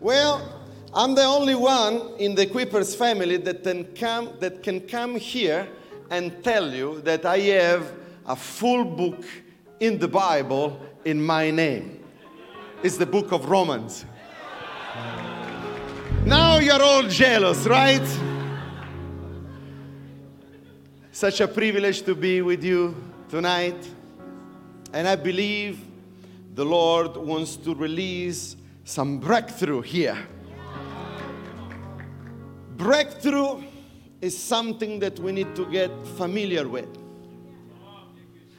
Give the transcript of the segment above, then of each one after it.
Well, I'm the only one in the Equippers family that can come here and tell you that I have a full book in the Bible in my name. It's the book of Romans. Now you're all jealous, right? Such a privilege to be with you tonight. And I believe the Lord wants to release some breakthrough here. Breakthrough is something that we need to get familiar with.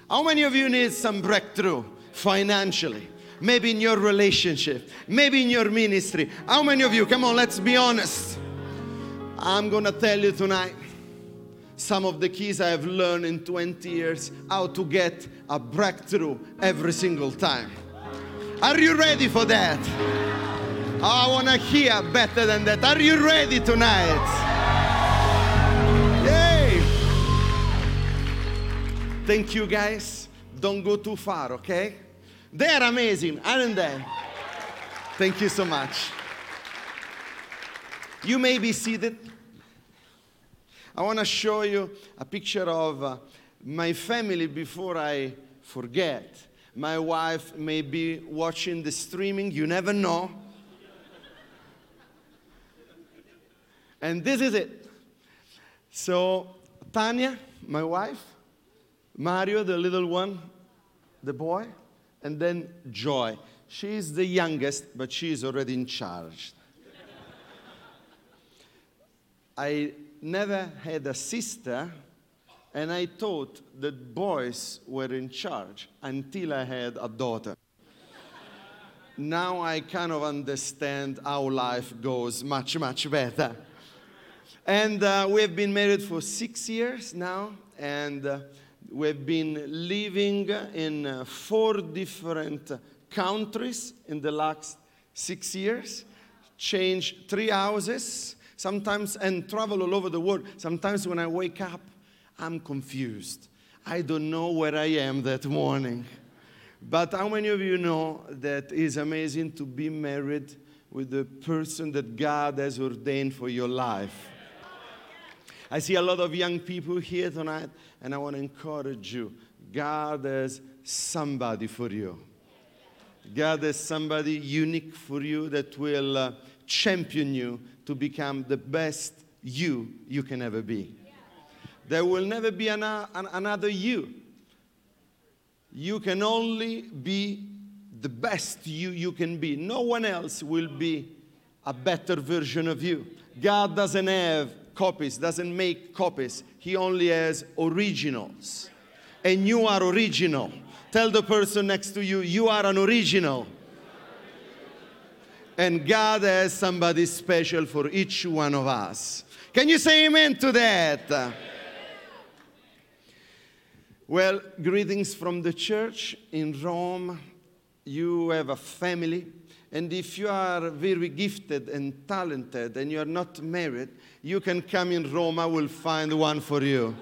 How many of you need some breakthrough financially? Maybe in your relationship, maybe in your ministry. How many of you? Come on, let's be honest. I'm gonna tell you tonight some of the keys I have learned in 20 years how to get a breakthrough every single time. Are you ready for that? Oh, I want to hear better than that. Are you ready tonight? Yay! Thank you, guys. Don't go too far, okay? They're amazing, aren't they? Thank you so much. You may be seated. I want to show you a picture of my family before I forget. My wife may be watching the streaming, you never know. And this is it. So, Tanya, my wife, Mario, the little one, the boy, and then Joy. She is the youngest, but she is already in charge. I never had a sister, and I thought that boys were in charge until I had a daughter. Now I kind of understand how life goes much, much better. And we have been married for 6 years now, and we've been living in 4 different countries in the last 6 years, changed 3 houses, sometimes, and travel all over the world. Sometimes when I wake up, I'm confused. I don't know where I am that morning. But how many of you know that it's amazing to be married with the person that God has ordained for your life? I see a lot of young people here tonight, and I want to encourage you. God has somebody for you. God has somebody unique for you that will champion you to become the best you can ever be. There will never be another you. You can only be the best you can be. No one else will be a better version of you. God doesn't have copies, doesn't make copies. He only has originals. And you are original. Tell the person next to you, you are an original. And God has somebody special for each one of us. Can you say amen to that? Well, greetings from the church in Rome. You have a family, and if you are very gifted and talented and you are not married, you can come in Rome. I will find one for you.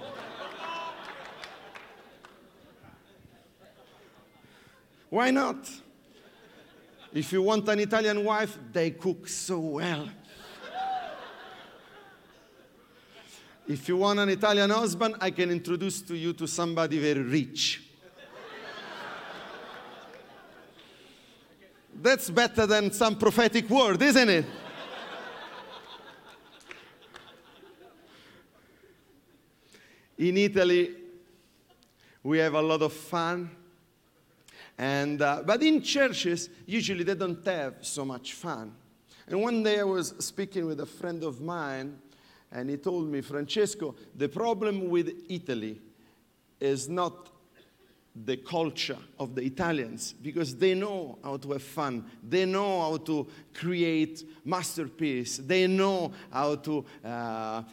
Why not? If you want an Italian wife, they cook so well. If you want an Italian husband, I can introduce you to somebody very rich. That's better than some prophetic word, isn't it? In Italy, we have a lot of fun. And but in churches, usually they don't have so much fun. And one day I was speaking with a friend of mine, and he told me, Francesco, the problem with Italy is not the culture of the Italians, because they know how to have fun. They know how to create masterpieces. They know how to have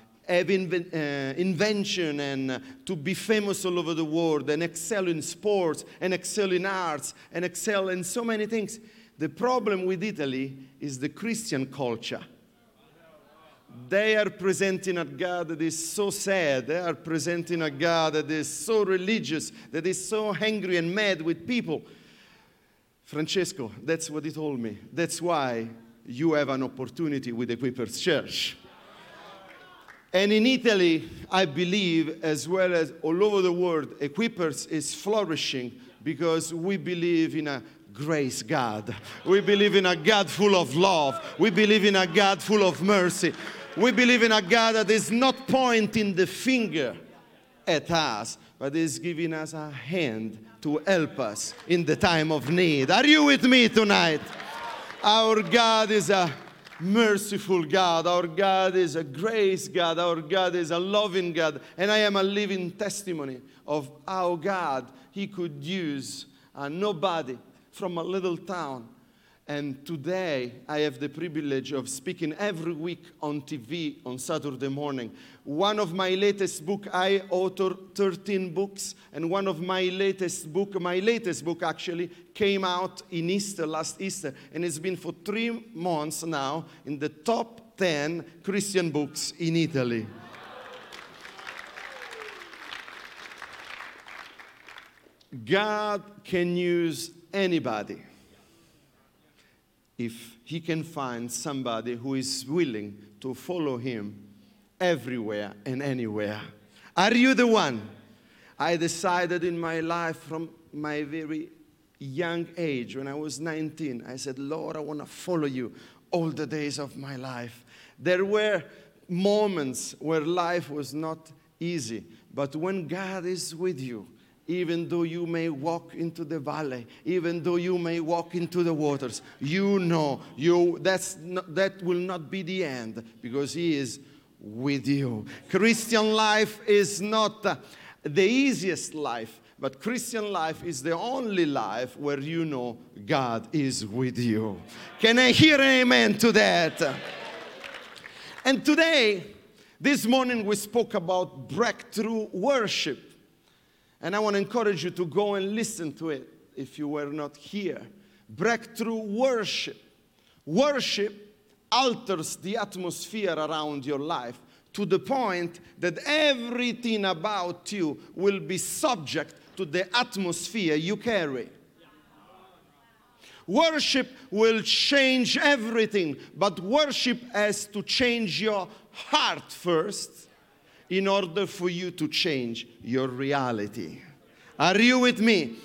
invention and to be famous all over the world and excel in sports and excel in arts and excel in so many things. The problem with Italy is the Christian culture. They are presenting a God that is so sad. They are presenting a God that is so religious, that is so angry and mad with people. Francesco, that's what he told me. That's why you have an opportunity with Equippers Church. And in Italy, I believe, as well as all over the world, Equippers is flourishing because we believe in a grace God. We believe in a God full of love. We believe in a God full of mercy. We believe in a God that is not pointing the finger at us, but is giving us a hand to help us in the time of need. Are you with me tonight? Our God is a merciful God. Our God is a grace God. Our God is a loving God. And I am a living testimony of how God, He could use a nobody from a little town. And today, I have the privilege of speaking every week on TV on Saturday morning. One of my latest book, I author 13 books, and one of my latest book actually came out in Easter, last Easter, and it's been for 3 months now in the top 10 Christian books in Italy. God can use anybody, if He can find somebody who is willing to follow Him everywhere and anywhere. Are you the one? I decided in my life from my very young age, when I was 19, I said, Lord, I want to follow you all the days of my life. There were moments where life was not easy, but when God is with you, even though you may walk into the valley, even though you may walk into the waters, you know that will not be the end, because He is with you. Christian life is not the easiest life, but Christian life is the only life where you know God is with you. Can I hear an amen to that? And today, this morning, we spoke about breakthrough worship. And I want to encourage you to go and listen to it if you were not here. Breakthrough worship. Worship alters the atmosphere around your life to the point that everything about you will be subject to the atmosphere you carry. Worship will change everything, but worship has to change your heart first, in order for you to change your reality. Are you with me?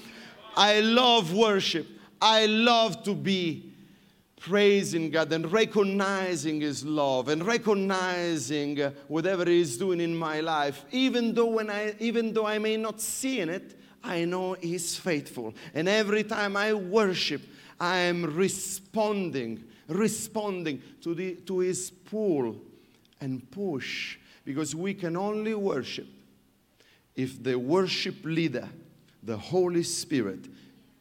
I love worship. I love to be praising God and recognizing His love and recognizing whatever He's doing in my life. Even though I may not see in it, I know He's faithful. And every time I worship, I am responding to His pull and push. Because we can only worship if the worship leader, the Holy Spirit,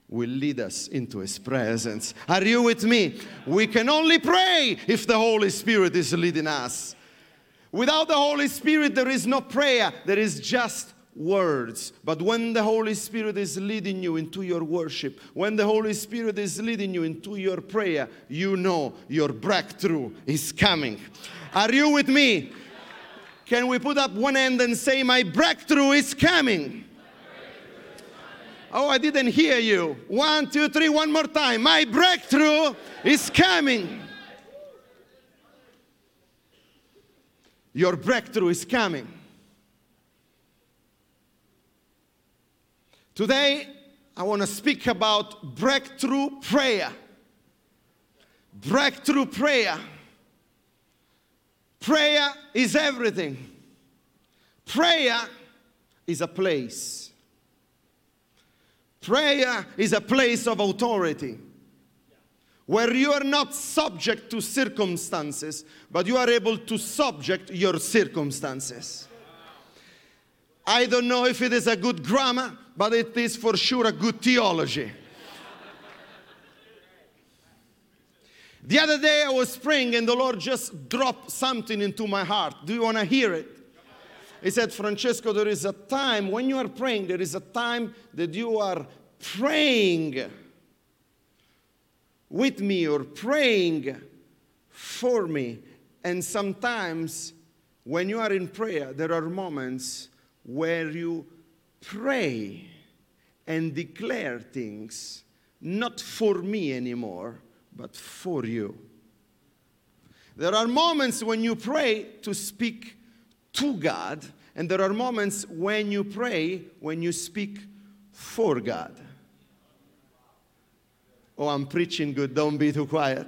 will lead us into His presence. Are you with me? We can only pray if the Holy Spirit is leading us. Without the Holy Spirit, there is no prayer. There is just words. But when the Holy Spirit is leading you into your worship, when the Holy Spirit is leading you into your prayer, you know your breakthrough is coming. Are you with me? Can we put up one hand and say, my breakthrough is coming? Oh, I didn't hear you. 1, 2, 3, one more time. My breakthrough is coming. Your breakthrough is coming. Today, I want to speak about breakthrough prayer. Breakthrough prayer. Prayer is everything. Prayer is a place. Prayer is a place of authority, where you are not subject to circumstances, but you are able to subject your circumstances. I don't know if it is a good grammar, but it is for sure a good theology. The other day I was praying and the Lord just dropped something into my heart. Do you want to hear it? He said, Francesco, there is a time when you are praying, there is a time that you are praying with me or praying for me. And sometimes when you are in prayer, there are moments where you pray and declare things, not for me anymore, but for you. There are moments when you pray to speak to God, and there are moments when you pray when you speak for God. Oh, I'm preaching good. Don't be too quiet.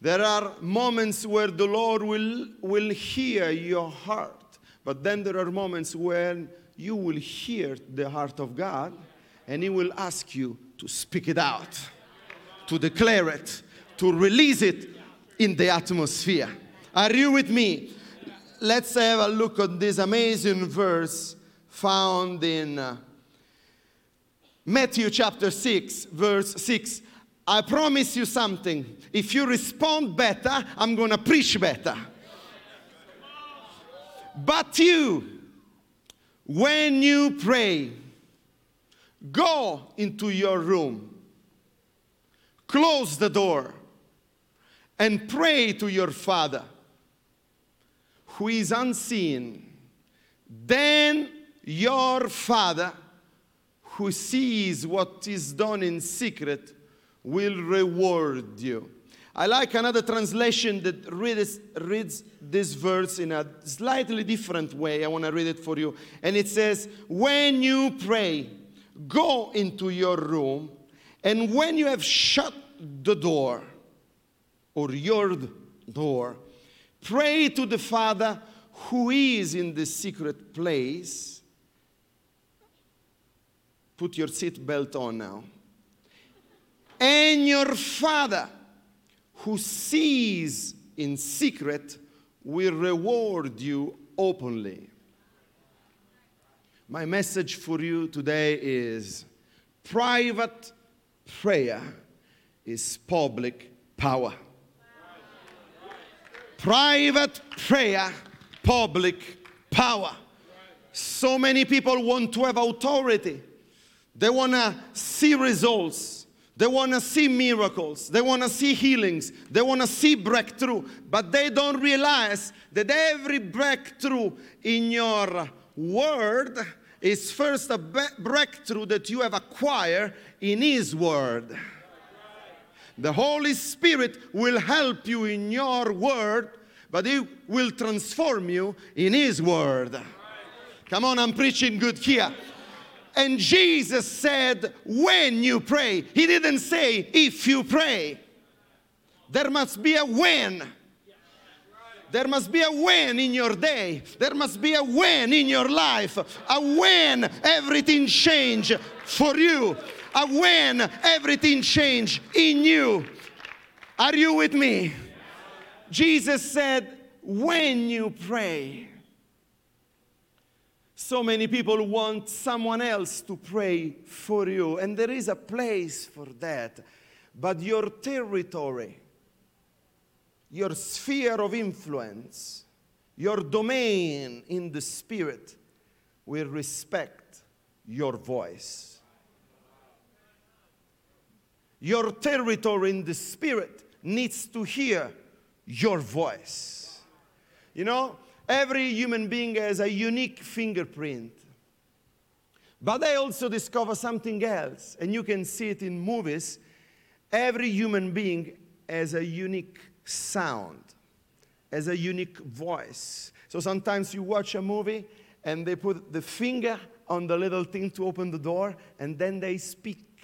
There are moments where the Lord will hear your heart, but then there are moments when you will hear the heart of God, and He will ask you to speak it out, to declare it, to release it in the atmosphere. Are you with me? Let's have a look at this amazing verse found in Matthew chapter 6, verse 6. I promise you something. If you respond better, I'm going to preach better. But you, when you pray, go into your room, close the door, and pray to your Father, who is unseen. Then your Father, who sees what is done in secret, will reward you. I like another translation that reads this verse in a slightly different way. I want to read it for you. And it says, when you pray, go into your room, and when you have shut the door, or your door, pray to the Father who is in the secret place. Put your seatbelt on now. And your Father who sees in secret will reward you openly. My message for you today is private prayer is public power. Wow. Private prayer, public power. So many people want to have authority. They want to see results. They want to see miracles. They want to see healings. They want to see breakthrough. But they don't realize that every breakthrough in your word is first a breakthrough that you have acquired in His Word. The Holy Spirit will help you in your word, but He will transform you in His Word. Come on, I'm preaching good here. And Jesus said, when you pray. He didn't say, if you pray. There must be a when. There must be a when in your day. There must be a when in your life. A when everything changes for you. A when everything changes in you. Are you with me? Jesus said, when you pray. So many people want someone else to pray for you. And there is a place for that. But your territory, your sphere of influence, your domain in the Spirit will respect your voice. Your territory in the Spirit needs to hear your voice. You know, every human being has a unique fingerprint. But they also discover something else, and you can see it in movies. Every human being has a unique sound, as a unique voice. So sometimes you watch a movie and they put the finger on the little thing to open the door and then they speak.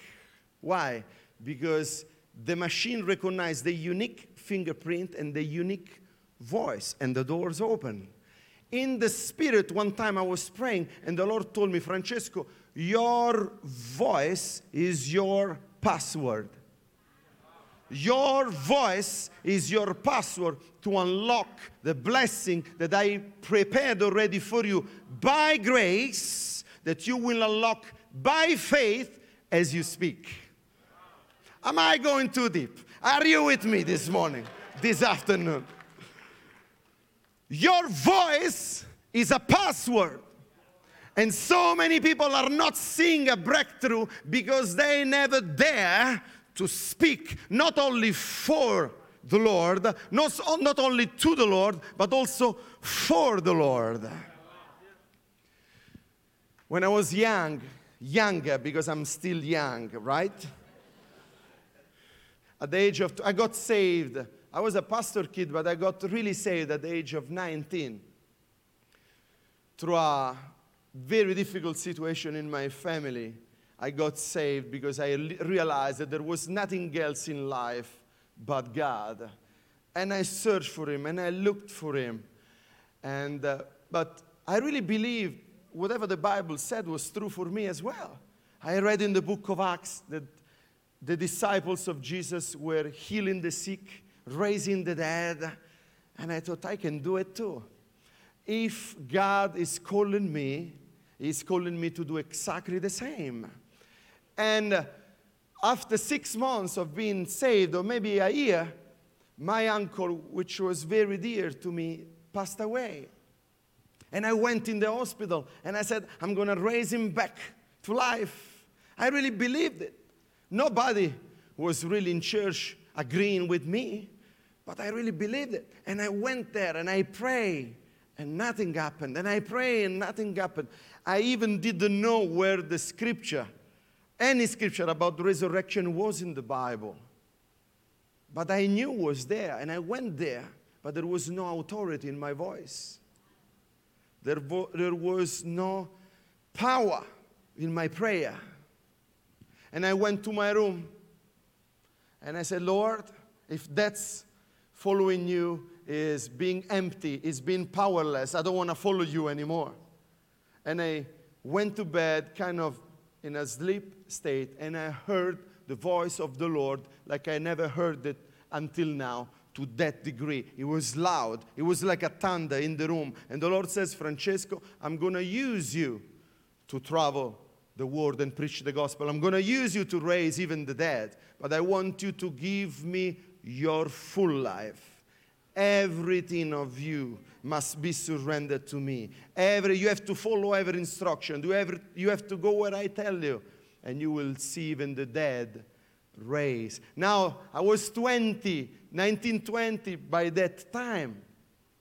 Why? Because the machine recognizes the unique fingerprint and the unique voice and the doors open. In the Spirit, one time I was praying and the Lord told me, Francesco, your voice is your password. Your voice is your password to unlock the blessing that I prepared already for you by grace that you will unlock by faith as you speak. Am I going too deep? Are you with me this morning, this afternoon? Your voice is a password. And so many people are not seeing a breakthrough because they never dare to speak not only for the Lord, not only to the Lord, but also for the Lord. When I was younger, because I'm still young, right? At the age of, I got saved I was a pastor kid, but I got really saved at the age of 19 through a very difficult situation in my family. I got saved because I realized that there was nothing else in life but God. And I searched for Him, and I looked for Him. And but I really believed whatever the Bible said was true for me as well. I read in the book of Acts that the disciples of Jesus were healing the sick, raising the dead, and I thought, I can do it too. If God is calling me, He's calling me to do exactly the same. And after 6 months of being saved, or maybe a year, my uncle, which was very dear to me, passed away. And I went in the hospital, and I said, I'm going to raise him back to life. I really believed it. Nobody was really in church agreeing with me, but I really believed it. And I went there, and I prayed. And nothing happened. And I pray, and nothing happened. I even didn't know where the scripture, any scripture about the resurrection was in the Bible. But I knew it was there, and I went there, but there was no authority in my voice. There was no power in my prayer. And I went to my room, and I said, Lord, if that's following you, is being empty, is being powerless. I don't want to follow you anymore. And I went to bed kind of in a sleep state, and I heard the voice of the Lord like I never heard it until now to that degree. It was loud. It was like a thunder in the room. And the Lord says, Francesco, I'm going to use you to travel the world and preach the gospel. I'm going to use you to raise even the dead. But I want you to give me your full life. Everything of you must be surrendered to me. You have to follow every instruction. You have to go where I tell you. And you will see even the dead raised. Now, I was 19, 20 by that time.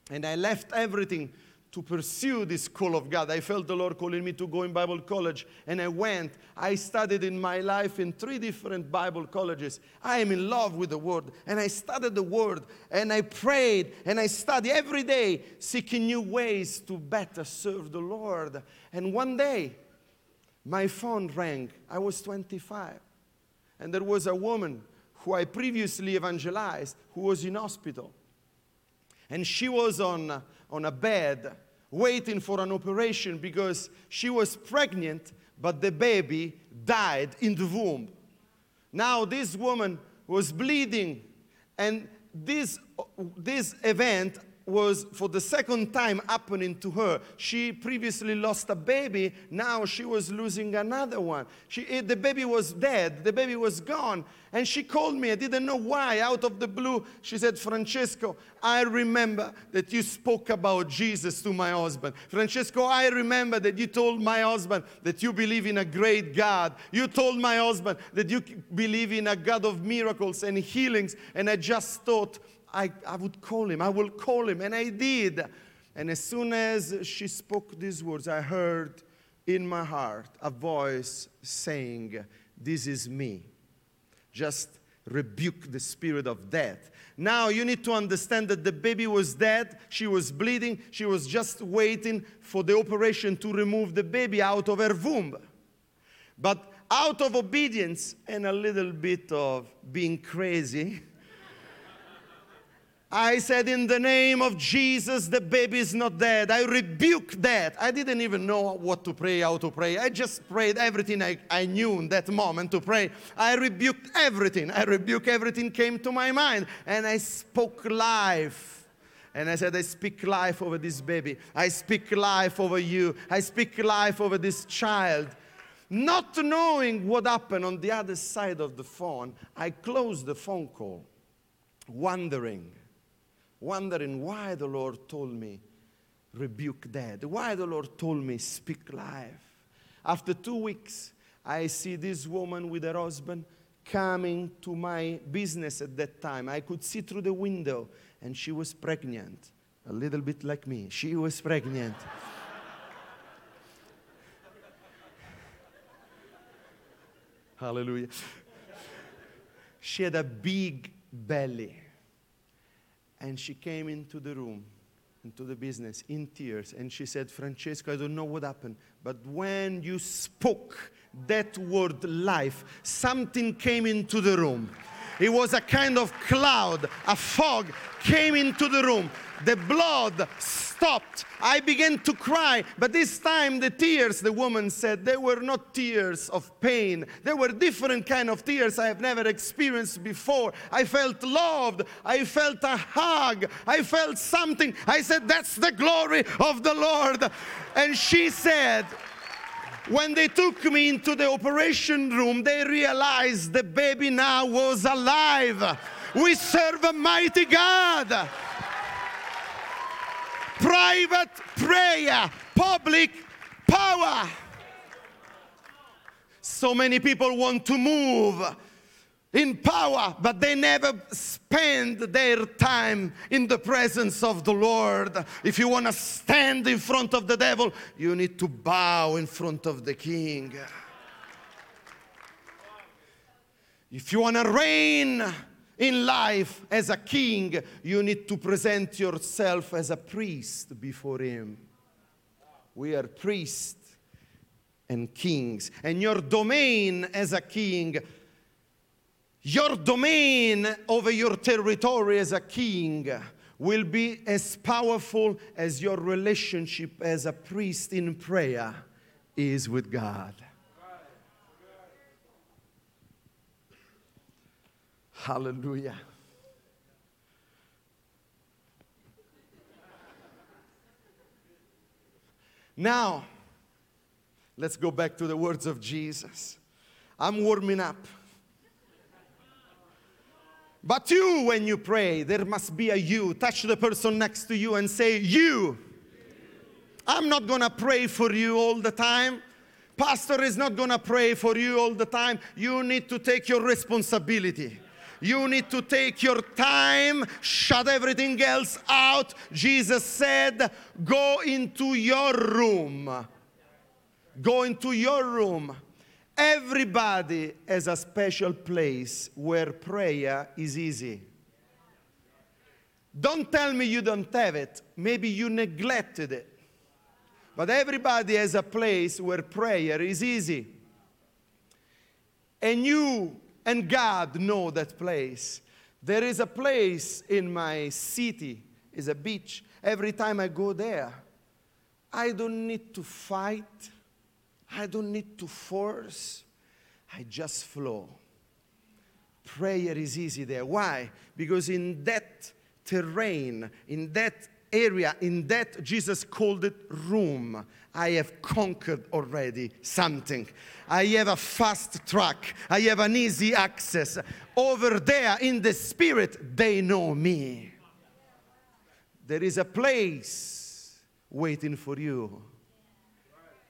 And I left everything to pursue this call of God. I felt the Lord calling me to go in Bible college. And I went. I studied in my life in 3 different Bible colleges. I am in love with the Word. And I studied the Word. And I prayed. And I studied every day, seeking new ways to better serve the Lord. And one day, my phone rang. I was 25. And there was a woman who I previously evangelized who was in hospital. And she was on a bed, waiting for an operation because she was pregnant, but the baby died in the womb. Now this woman was bleeding, and this event was for the second time happening to her. She previously lost a baby, now she was losing another one. The baby was dead, the baby was gone, and she called me. I didn't know why, out of the blue. She said, Francesco, I remember that you spoke about Jesus to my husband. Francesco, I remember that you told my husband that you believe in a great God. You told my husband that you believe in a God of miracles and healings, and I just thought, I would call him. I will call him. And I did. And as soon as she spoke these words, I heard in my heart a voice saying, this is me. Just rebuke the spirit of death. Now you need to understand that the baby was dead. She was bleeding. She was just waiting for the operation to remove the baby out of her womb. But out of obedience and a little bit of being crazy, I said, in the name of Jesus, the baby is not dead. I rebuke that. I didn't even know what to pray, how to pray. I just prayed everything I knew in that moment to pray. I rebuked everything. I rebuked everything came to my mind. And I spoke life. And I said, I speak life over this baby. I speak life over you. I speak life over this child. Not knowing what happened on the other side of the phone, I closed the phone call, wondering why the Lord told me, rebuke death. Why the Lord told me, speak life. After 2 weeks, I see this woman with her husband coming to my business at that time. I could see through the window, and she was pregnant. A little bit like me. She was pregnant. Hallelujah. She had a big belly. And she came into the room, into the business, in tears. And she said, Francesco, I don't know what happened, but when you spoke that word life, something came into the room. It was a kind of cloud, a fog came into the room. The blood stopped. I began to cry, but this time the tears, the woman said, they were not tears of pain. They were different kind of tears I have never experienced before. I felt loved. I felt a hug. I felt something. I said, that's the glory of the Lord. And she said, when they took me into the operation room, they realized the baby now was alive. We serve a mighty God. Private prayer, public power. So many people want to move in power, but they never spend their time in the presence of the Lord. If you want to stand in front of the devil, you need to bow in front of the King. If you want to reign in life as a king, you need to present yourself as a priest before him. We are priests and kings. And your domain as a king, your domain over your territory as a king will be as powerful as your relationship as a priest in prayer is with God. Hallelujah. Now, let's go back to the words of Jesus. I'm warming up. But you, when you pray, there must be a you. Touch the person next to you and say, you. I'm not going to pray for you all the time. Pastor is not going to pray for you all the time. You need to take your responsibility. You need to take your time, shut everything else out. Jesus said, go into your room. Go into your room. Everybody has a special place where prayer is easy. Don't tell me you don't have it. Maybe you neglected it. But everybody has a place where prayer is easy. And you and God know that place. There is a place in my city, is a beach. Every time I go there, I don't need to fight. I don't need to force. I just flow. Prayer is easy there. Why? Because in that terrain, in that area, in that Jesus called it room, I have conquered already something. I have a fast track. I have an easy access. Over there in the spirit, they know me. There is a place waiting for you.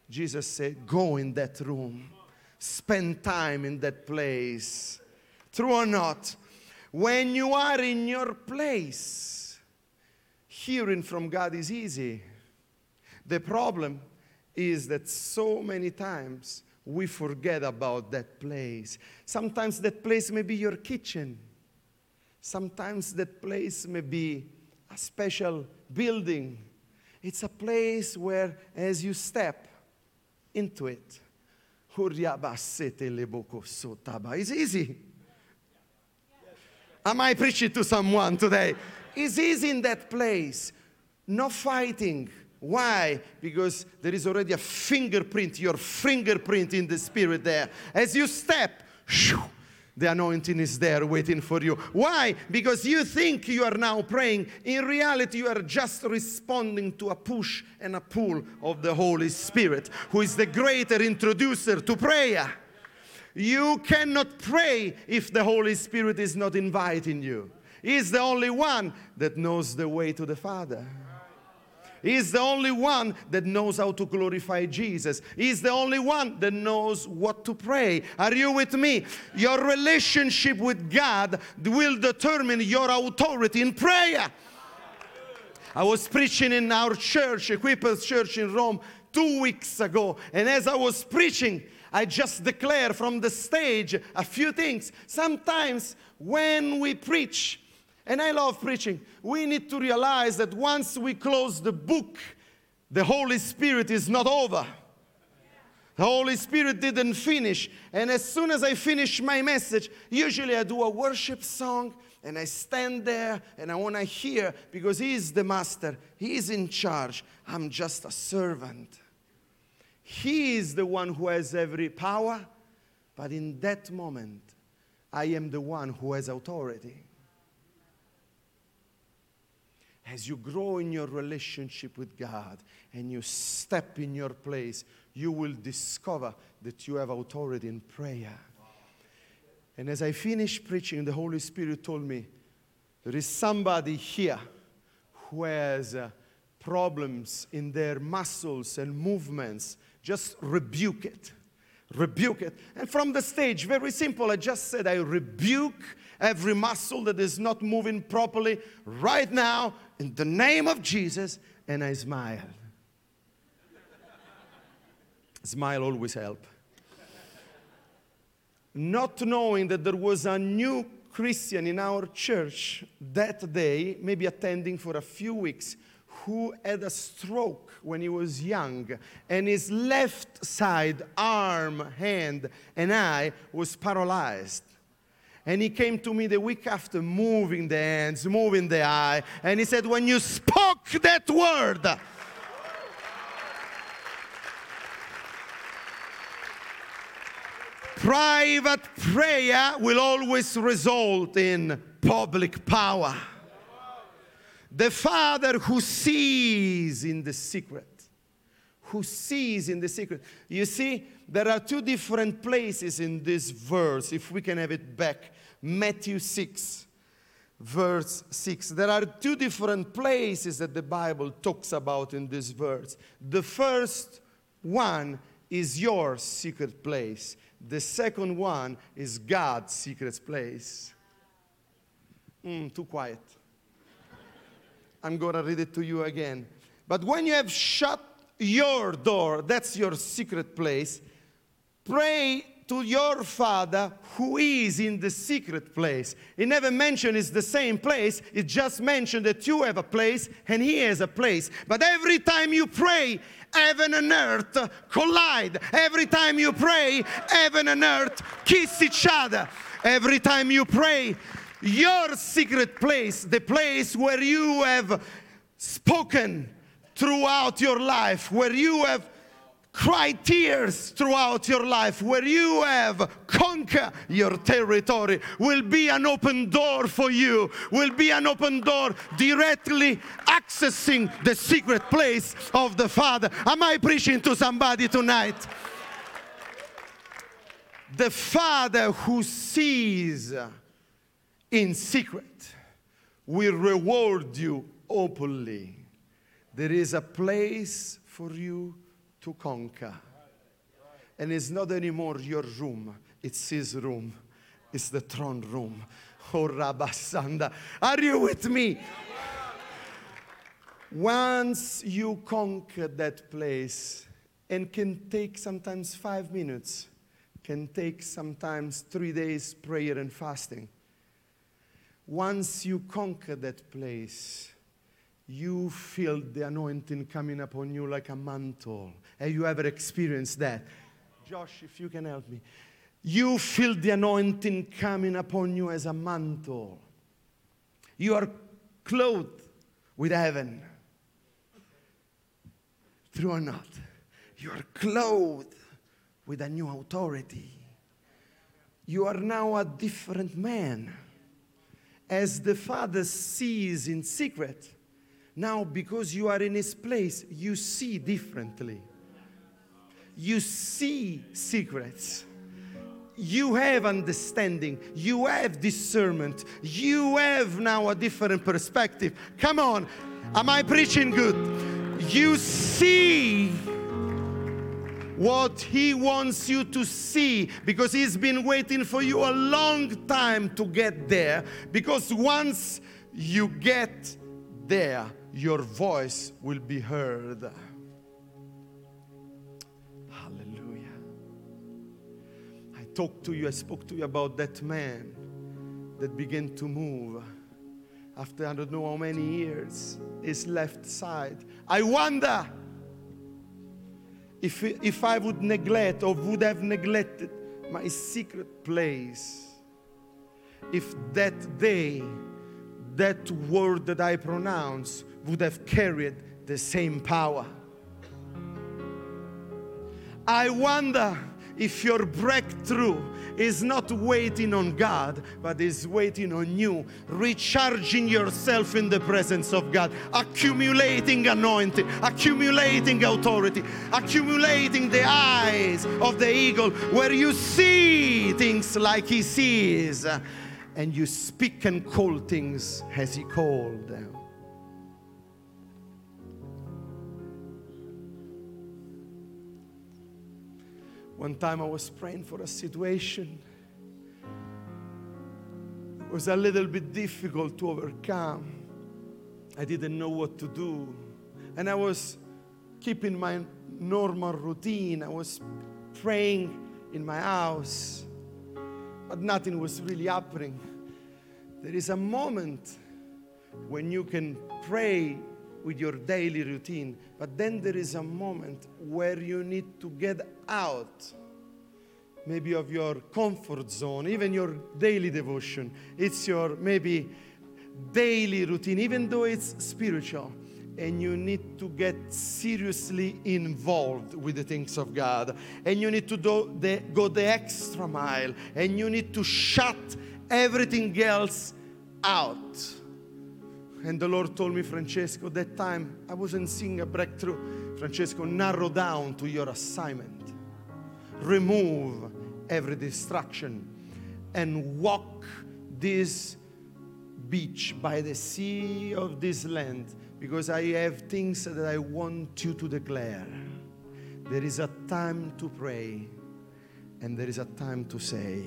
Jesus said, go in that room. Spend time in that place. True or not? When you are in your place, hearing from God is easy. The problem is that so many times we forget about that place. Sometimes that place may be your kitchen. Sometimes that place may be a special building. It's a place where as you step into it, it's easy. Am I preaching to someone today? It's easy in that place. No fighting. Why? Because there is already a fingerprint, your fingerprint in the spirit there. As you step, the anointing is there waiting for you. Why? Because you think you are now praying. In reality, you are just responding to a push and a pull of the Holy Spirit, who is the greater introducer to prayer. You cannot pray if the Holy Spirit is not inviting you. He is the only one that knows the way to the Father. He's the only one that knows how to glorify Jesus. He's the only one that knows what to pray. Are you with me? Your relationship with God will determine your authority in prayer. I was preaching in our church, Equippers Church in Rome, 2 weeks ago. And as I was preaching, I just declare from the stage a few things. Sometimes when we preach, And I love preaching. We need to realize that once we close the book, the Holy Spirit is not over. The Holy Spirit didn't finish. And as soon as I finish my message, usually I do a worship song and I stand there and I want to hear, because He is the master. He is in charge. I'm just a servant. He is the one who has every power. But in that moment, I am the one who has authority. As you grow in your relationship with God and you step in your place, you will discover that you have authority in prayer. And as I finished preaching, the Holy Spirit told me, there is somebody here who has problems in their muscles and movements. Just rebuke it. Rebuke it. And from the stage, very simple, I just said, I rebuke every muscle that is not moving properly right now in the name of Jesus. And I smiled. Smile always helps. Not knowing that there was a new Christian in our church that day, maybe attending for a few weeks, who had a stroke when he was young, and his left side, arm, hand, and eye was paralyzed. And he came to me the week after, moving the hands, moving the eye, and he said, when you spoke that word, private prayer will always result in public power. The Father who sees in the secret. Who sees in the secret. You see, there are two different places in this verse, if we can have it back. Matthew 6, verse 6. There are two different places that the Bible talks about in this verse. The first one is your secret place. The second one is God's secret place. Too quiet. I'm going to read it to you again. But when you have shut your door, that's your secret place, pray to your Father who is in the secret place. He never mentioned it's the same place. It just mentioned that you have a place and He has a place. But every time you pray, heaven and earth collide. Every time you pray, heaven and earth kiss each other. Every time you pray, your secret place, the place where you have spoken throughout your life, where you have cried tears throughout your life, where you have conquered your territory, will be an open door for you, will be an open door directly accessing the secret place of the Father. Am I preaching to somebody tonight? The Father who sees in secret will reward you openly. There is a place for you to conquer. And it's not anymore your room. It's His room. It's the throne room. Oh, Rabasanda. Are you with me? Once you conquer that place, and can take sometimes 5 minutes, can take sometimes 3 days prayer and fasting. Once you conquer that place, you feel the anointing coming upon you like a mantle. Have you ever experienced that? Josh, if you can help me. You feel the anointing coming upon you as a mantle. You are clothed with heaven. True or not? You are clothed with a new authority. You are now a different man. As the Father sees in secret, now because you are in His place, you see differently. You see secrets. You have understanding. You have discernment. You have now a different perspective. Come on. Am I preaching good? You see what He wants you to see, because He's been waiting for you a long time to get there, because once you get there, your voice will be heard. Hallelujah. I spoke to you about that man that began to move. after I don't know how many years, his left side. I wonder if I would neglect or would have neglected my secret place, if that day, that word that I pronounce would have carried the same power. I wonder if your breakthrough is not waiting on God, but is waiting on you, recharging yourself in the presence of God, accumulating anointing, accumulating authority, accumulating the eyes of the eagle, where you see things like he sees, and you speak and call things as he called them. One time I was praying for a situation. It was a little bit difficult to overcome. I didn't know what to do. And I was keeping my normal routine. I was praying in my house, but nothing was really happening. There is a moment when you can pray with your daily routine, but then there is a moment where you need to get out, maybe of your comfort zone, even your daily devotion. It's your maybe daily routine, even though it's spiritual, and you need to get seriously involved with the things of God, and you need to go the extra mile, and you need to shut everything else out. And the Lord told me, Francesco, that time I wasn't seeing a breakthrough. Francesco, narrow down to your assignment. Remove every distraction and walk this beach by the sea of this land, because I have things that I want you to declare. There is a time to pray and there is a time to say.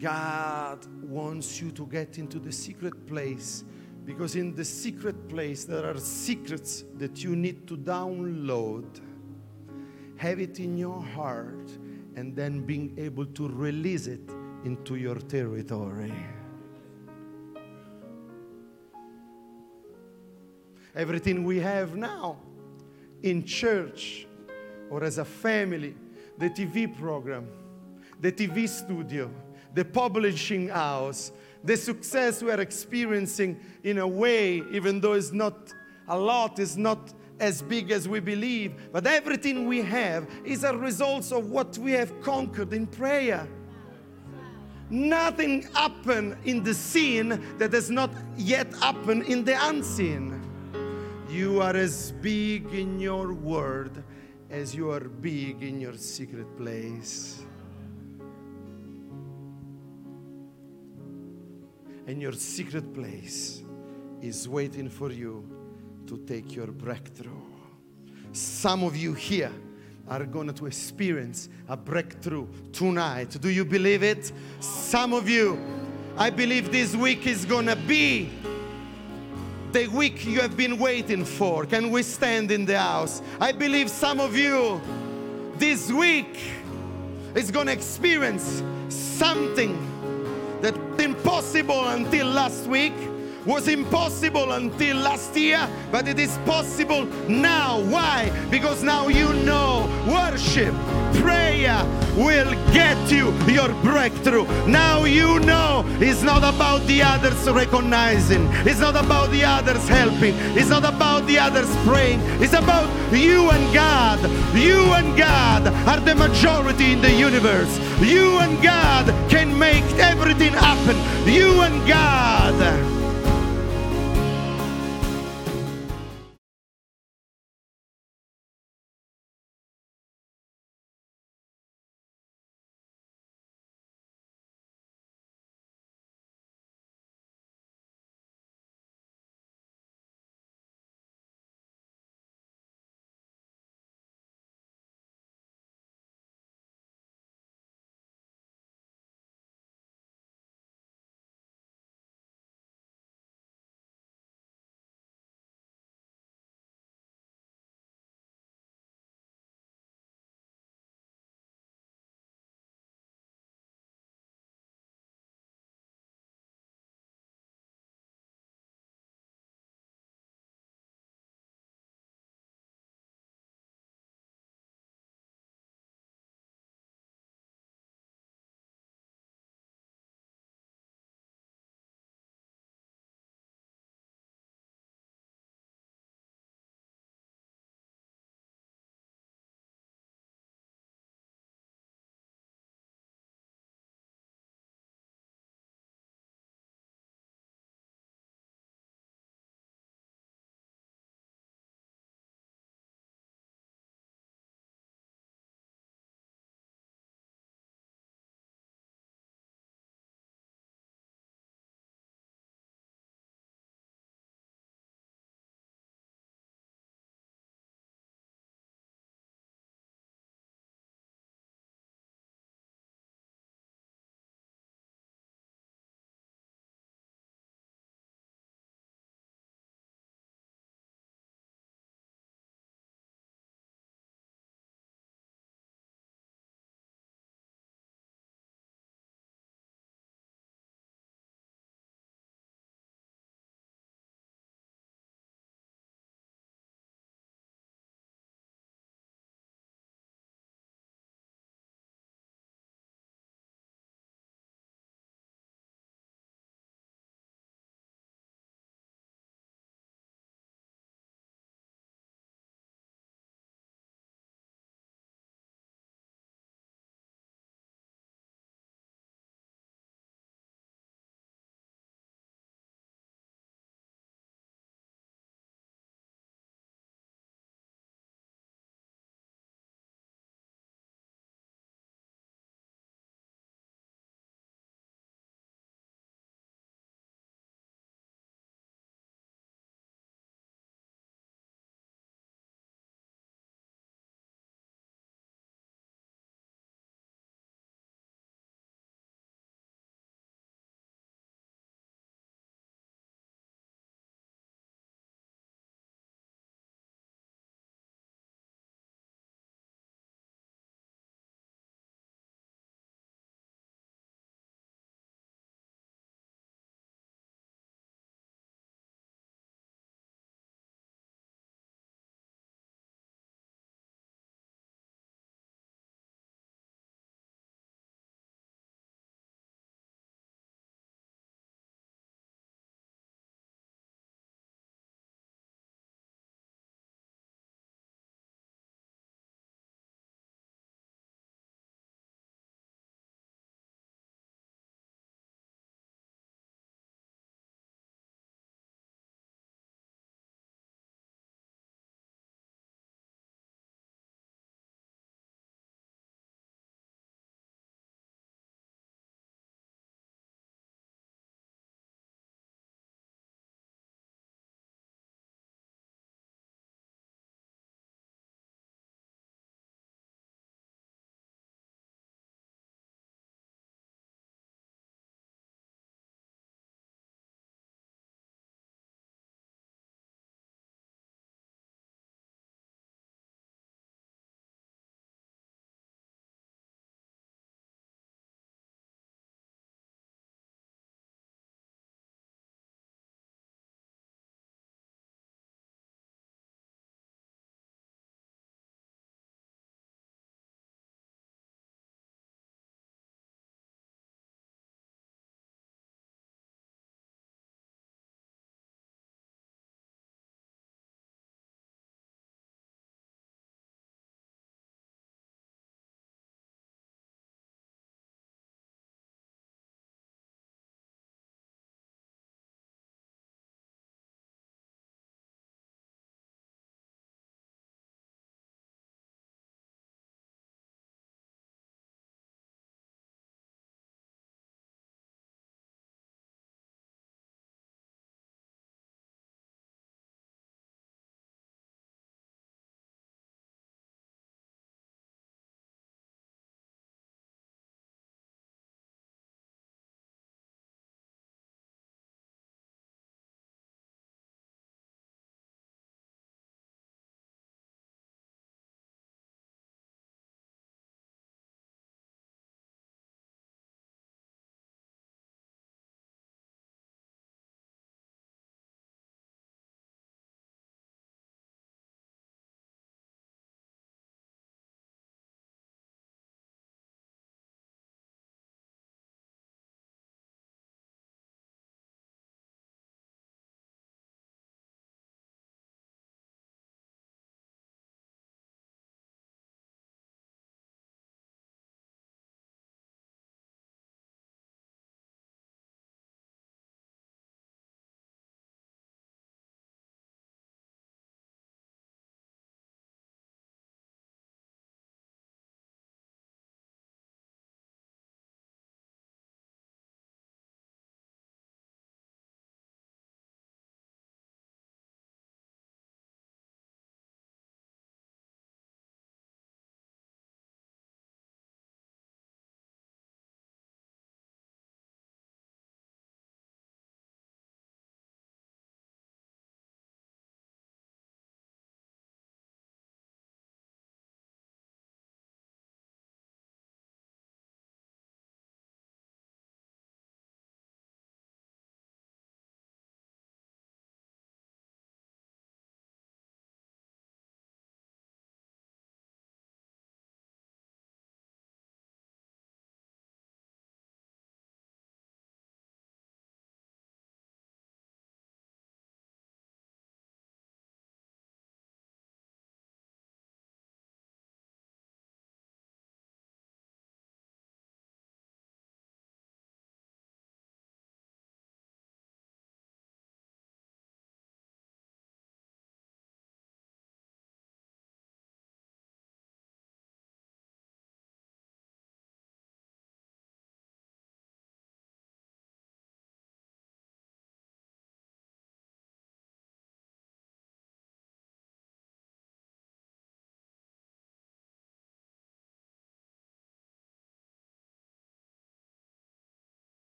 God wants you to get into the secret place, because in the secret place there are secrets that you need to download, have it in your heart, and then being able to release it into your territory. Everything we have now in church or as a family, the TV program, the TV studio, the publishing house, the success we are experiencing in a way, even though it's not a lot, it's not as big as we believe, but everything we have is a result of what we have conquered in prayer. Nothing happened in the seen that has not yet happened in the unseen. You are as big in your word as you are big in your secret place. And your secret place is waiting for you to take your breakthrough. Some of you here are going to experience a breakthrough tonight. Do you believe it? Some of you, I believe this week is going to be the week you have been waiting for. Can we stand in the house? I believe some of you this week is going to experience something that impossible until last week was impossible until last year, but it is possible now. Why? Because now you know worship, prayer will get you your breakthrough. Now you know it's not about the others recognizing, it's not about the others helping, it's not about the others praying, it's about you and God. You and God are the majority in the universe. You and God can make everything happen. You and God